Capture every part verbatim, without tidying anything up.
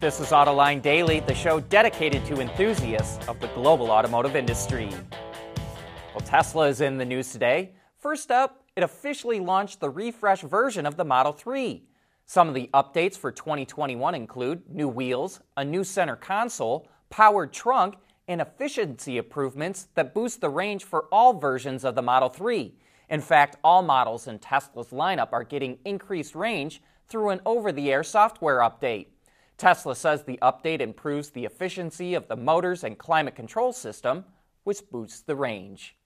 This is AutoLine Daily, the show dedicated to enthusiasts of the global automotive industry. Well, Tesla is in the news today. First up, it officially launched the refresh version of the Model three. Some of the updates for twenty twenty-one include new wheels, a new center console, powered trunk, and efficiency improvements that boost the range for all versions of the Model three. In fact, all models in Tesla's lineup are getting increased range through an over-the-air software update. Tesla says the update improves the efficiency of the motors and climate control system, which boosts the range.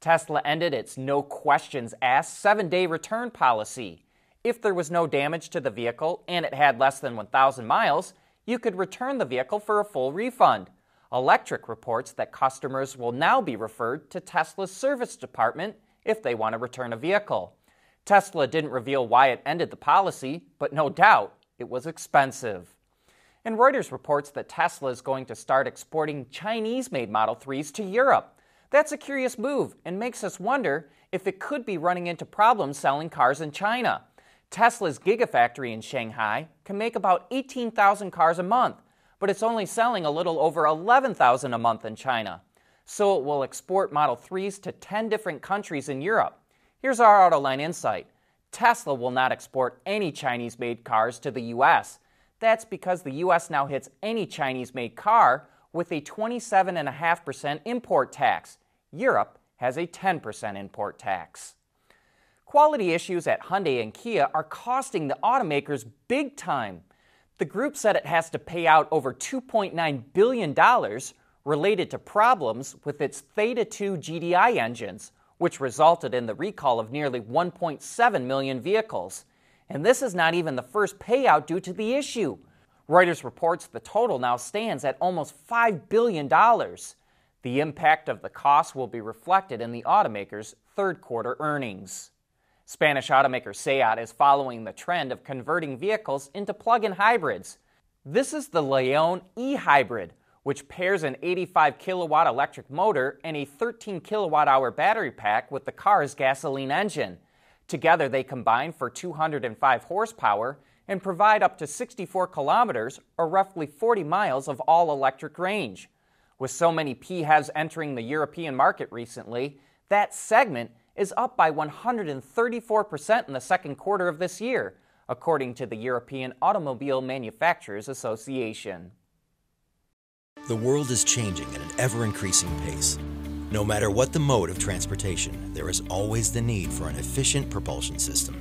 Tesla ended its no-questions-asked seven-day return policy. If there was no damage to the vehicle and it had less than one thousand miles, you could return the vehicle for a full refund. Electric reports that customers will now be referred to Tesla's service department if they want to return a vehicle. Tesla didn't reveal why it ended the policy, but no doubt it was expensive. And Reuters reports that Tesla is going to start exporting Chinese-made Model threes to Europe. That's a curious move and makes us wonder if it could be running into problems selling cars in China. Tesla's Gigafactory in Shanghai can make about eighteen thousand cars a month, but it's only selling a little over eleven thousand a month in China. So it will export Model threes to ten different countries in Europe. Here's our AutoLine insight. Tesla will not export any Chinese-made cars to the U S. That's because the U S now hits any Chinese-made car with a twenty-seven point five percent import tax. Europe has a ten percent import tax. Quality issues at Hyundai and Kia are costing the automakers big time. The group said it has to pay out over two point nine billion dollars related to problems with its Theta two G D I engines, which resulted in the recall of nearly one point seven million vehicles. And this is not even the first payout due to the issue. Reuters reports the total now stands at almost five billion dollars. The impact of the cost will be reflected in the automaker's third quarter earnings. Spanish automaker SEAT is following the trend of converting vehicles into plug-in hybrids. This is the Leon e-hybrid, which pairs an eighty-five kilowatt electric motor and a thirteen kilowatt hour battery pack with the car's gasoline engine. Together, they combine for two hundred five horsepower and provide up to sixty-four kilometers, or roughly forty miles, of all-electric range. With so many P H E Vs entering the European market recently, that segment is up by one hundred thirty-four percent in the second quarter of this year, according to the European Automobile Manufacturers Association. The world is changing at an ever-increasing pace. No matter what the mode of transportation, there is always the need for an efficient propulsion system.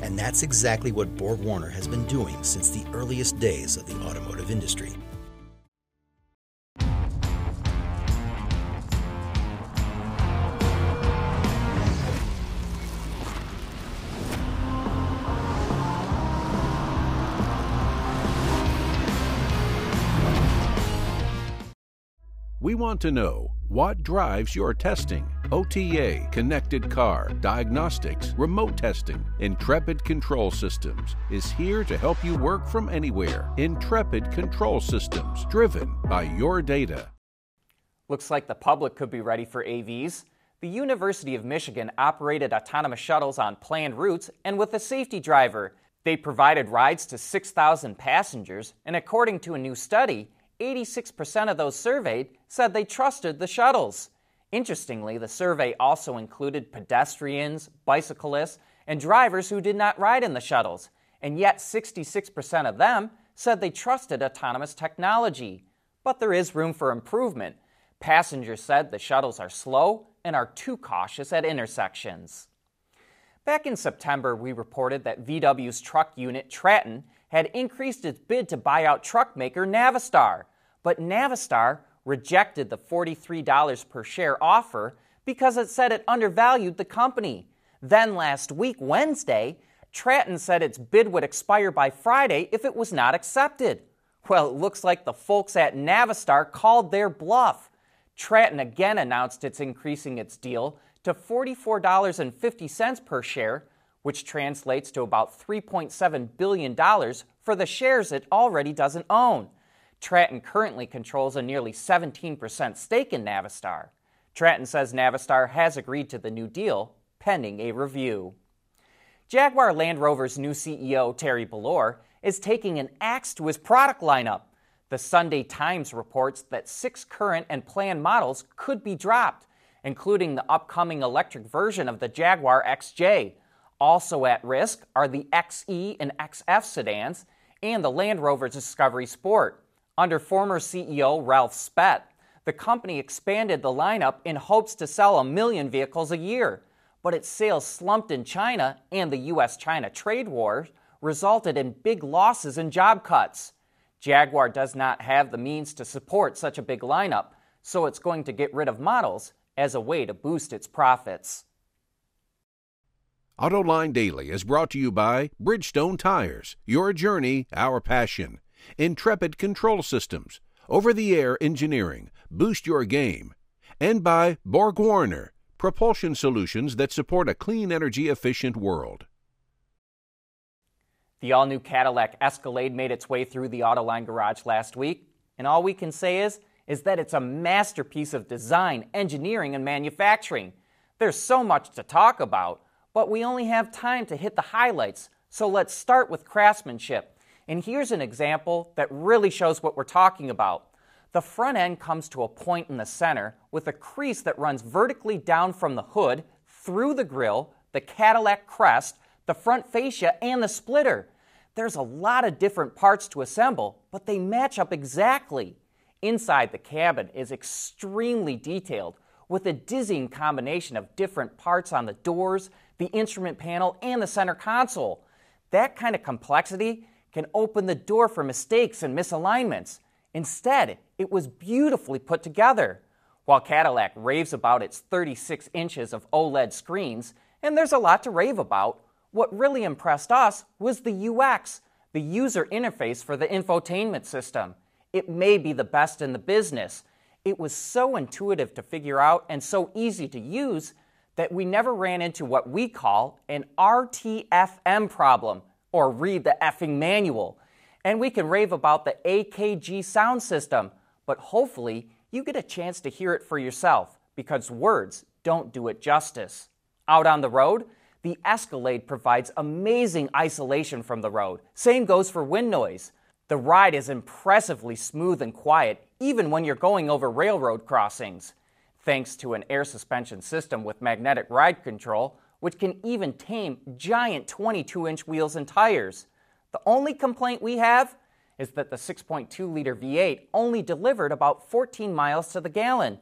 And that's exactly what BorgWarner has been doing since the earliest days of the automotive industry. We want to know what drives your testing. O T A, connected car, diagnostics, remote testing. Intrepid Control Systems is here to help you work from anywhere. Intrepid Control Systems, driven by your data. Looks like the public could be ready for A Vs. The University of Michigan operated autonomous shuttles on planned routes and with a safety driver. They provided rides to six thousand passengers, and according to a new study, eighty-six percent of those surveyed said they trusted the shuttles. Interestingly, the survey also included pedestrians, bicyclists, and drivers who did not ride in the shuttles, and yet sixty-six percent of them said they trusted autonomous technology. But there is room for improvement. Passengers said the shuttles are slow and are too cautious at intersections. Back in September, we reported that V W's truck unit Traton had increased its bid to buy out truck maker Navistar. But Navistar rejected the forty-three dollars per share offer because it said it undervalued the company. Then last week, Wednesday, Traton said its bid would expire by Friday if it was not accepted. Well, it looks like the folks at Navistar called their bluff. Traton again announced it's increasing its deal to forty-four dollars and fifty cents per share, which translates to about three point seven billion dollars for the shares it already doesn't own. Traton currently controls a nearly seventeen percent stake in Navistar. Traton says Navistar has agreed to the new deal, pending a review. Jaguar Land Rover's new C E O, Terry Bullore, is taking an axe to his product lineup. The Sunday Times reports that six current and planned models could be dropped, including the upcoming electric version of the Jaguar X J. Also at risk are the X E and X F sedans and the Land Rover's Discovery Sport. Under former C E O Ralph Speth, the company expanded the lineup in hopes to sell a million vehicles a year, but its sales slumped in China, and the U S China trade war resulted in big losses and job cuts. Jaguar does not have the means to support such a big lineup, so it's going to get rid of models as a way to boost its profits. AutoLine Daily is brought to you by Bridgestone Tires, your journey, our passion. Intrepid Control Systems, over-the-air engineering, boost your game. And by BorgWarner, propulsion solutions that support a clean, energy-efficient world. The all-new Cadillac Escalade made its way through the AutoLine garage last week, and all we can say is, is that it's a masterpiece of design, engineering, and manufacturing. There's so much to talk about, but we only have time to hit the highlights, so let's start with craftsmanship. And here's an example that really shows what we're talking about. The front end comes to a point in the center with a crease that runs vertically down from the hood, through the grille, the Cadillac crest, the front fascia, and the splitter. There's a lot of different parts to assemble, but they match up exactly. Inside, the cabin is extremely detailed, with a dizzying combination of different parts on the doors, the instrument panel, and the center console. That kind of complexity can open the door for mistakes and misalignments. Instead, it was beautifully put together. While Cadillac raves about its thirty-six inches of OLED screens, and there's a lot to rave about, what really impressed us was the U X, the user interface for the infotainment system. It may be the best in the business. It was so intuitive to figure out and so easy to use that we never ran into what we call an R T F M problem, or read the effing manual. And we can rave about the A K G sound system, but hopefully you get a chance to hear it for yourself, because words don't do it justice. Out on the road, the Escalade provides amazing isolation from the road. Same goes for wind noise. The ride is impressively smooth and quiet, even when you're going over railroad crossings. Thanks to an air suspension system with magnetic ride control, which can even tame giant twenty-two inch wheels and tires. The only complaint we have is that the six point two liter V eight only delivered about fourteen miles to the gallon.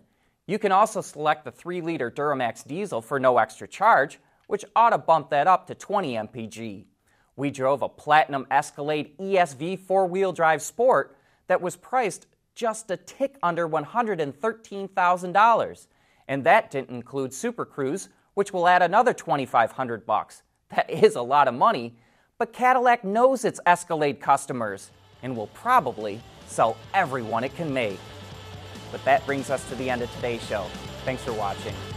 You can also select the three liter Duramax diesel for no extra charge, which ought to bump that up to twenty M P G. We drove a Platinum Escalade E S V four-wheel drive Sport that was priced just a tick under one hundred thirteen thousand dollars, and that didn't include Super Cruise, which will add another twenty-five hundred bucks. That is a lot of money, but Cadillac knows its Escalade customers and will probably sell everyone it can make. But that brings us to the end of today's show. Thanks for watching.